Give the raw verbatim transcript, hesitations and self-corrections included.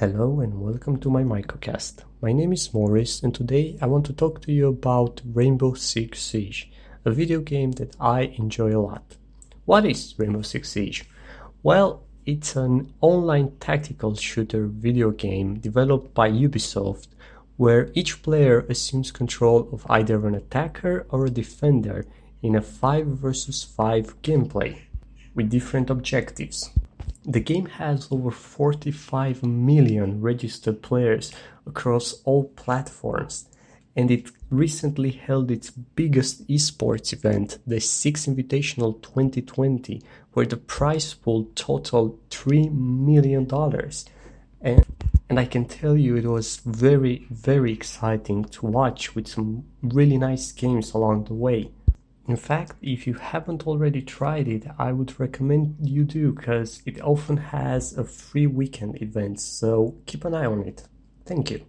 Hello and welcome to my microcast. My name is Maurice and today I want to talk to you about Rainbow Six Siege, a video game that I enjoy a lot. What is Rainbow Six Siege? Well, it's an online tactical shooter video game developed by Ubisoft, where each player assumes control of either an attacker or a defender in a five versus five gameplay, with different objectives. The game has over forty-five million registered players across all platforms, and it recently held its biggest esports event, the Six Invitational twenty twenty, where the prize pool totaled three million dollars. And, and I can tell you it was very, very exciting to watch, with some really nice games along the way. In fact, if you haven't already tried it, I would recommend you do, because it often has a free weekend event, so keep an eye on it. Thank you.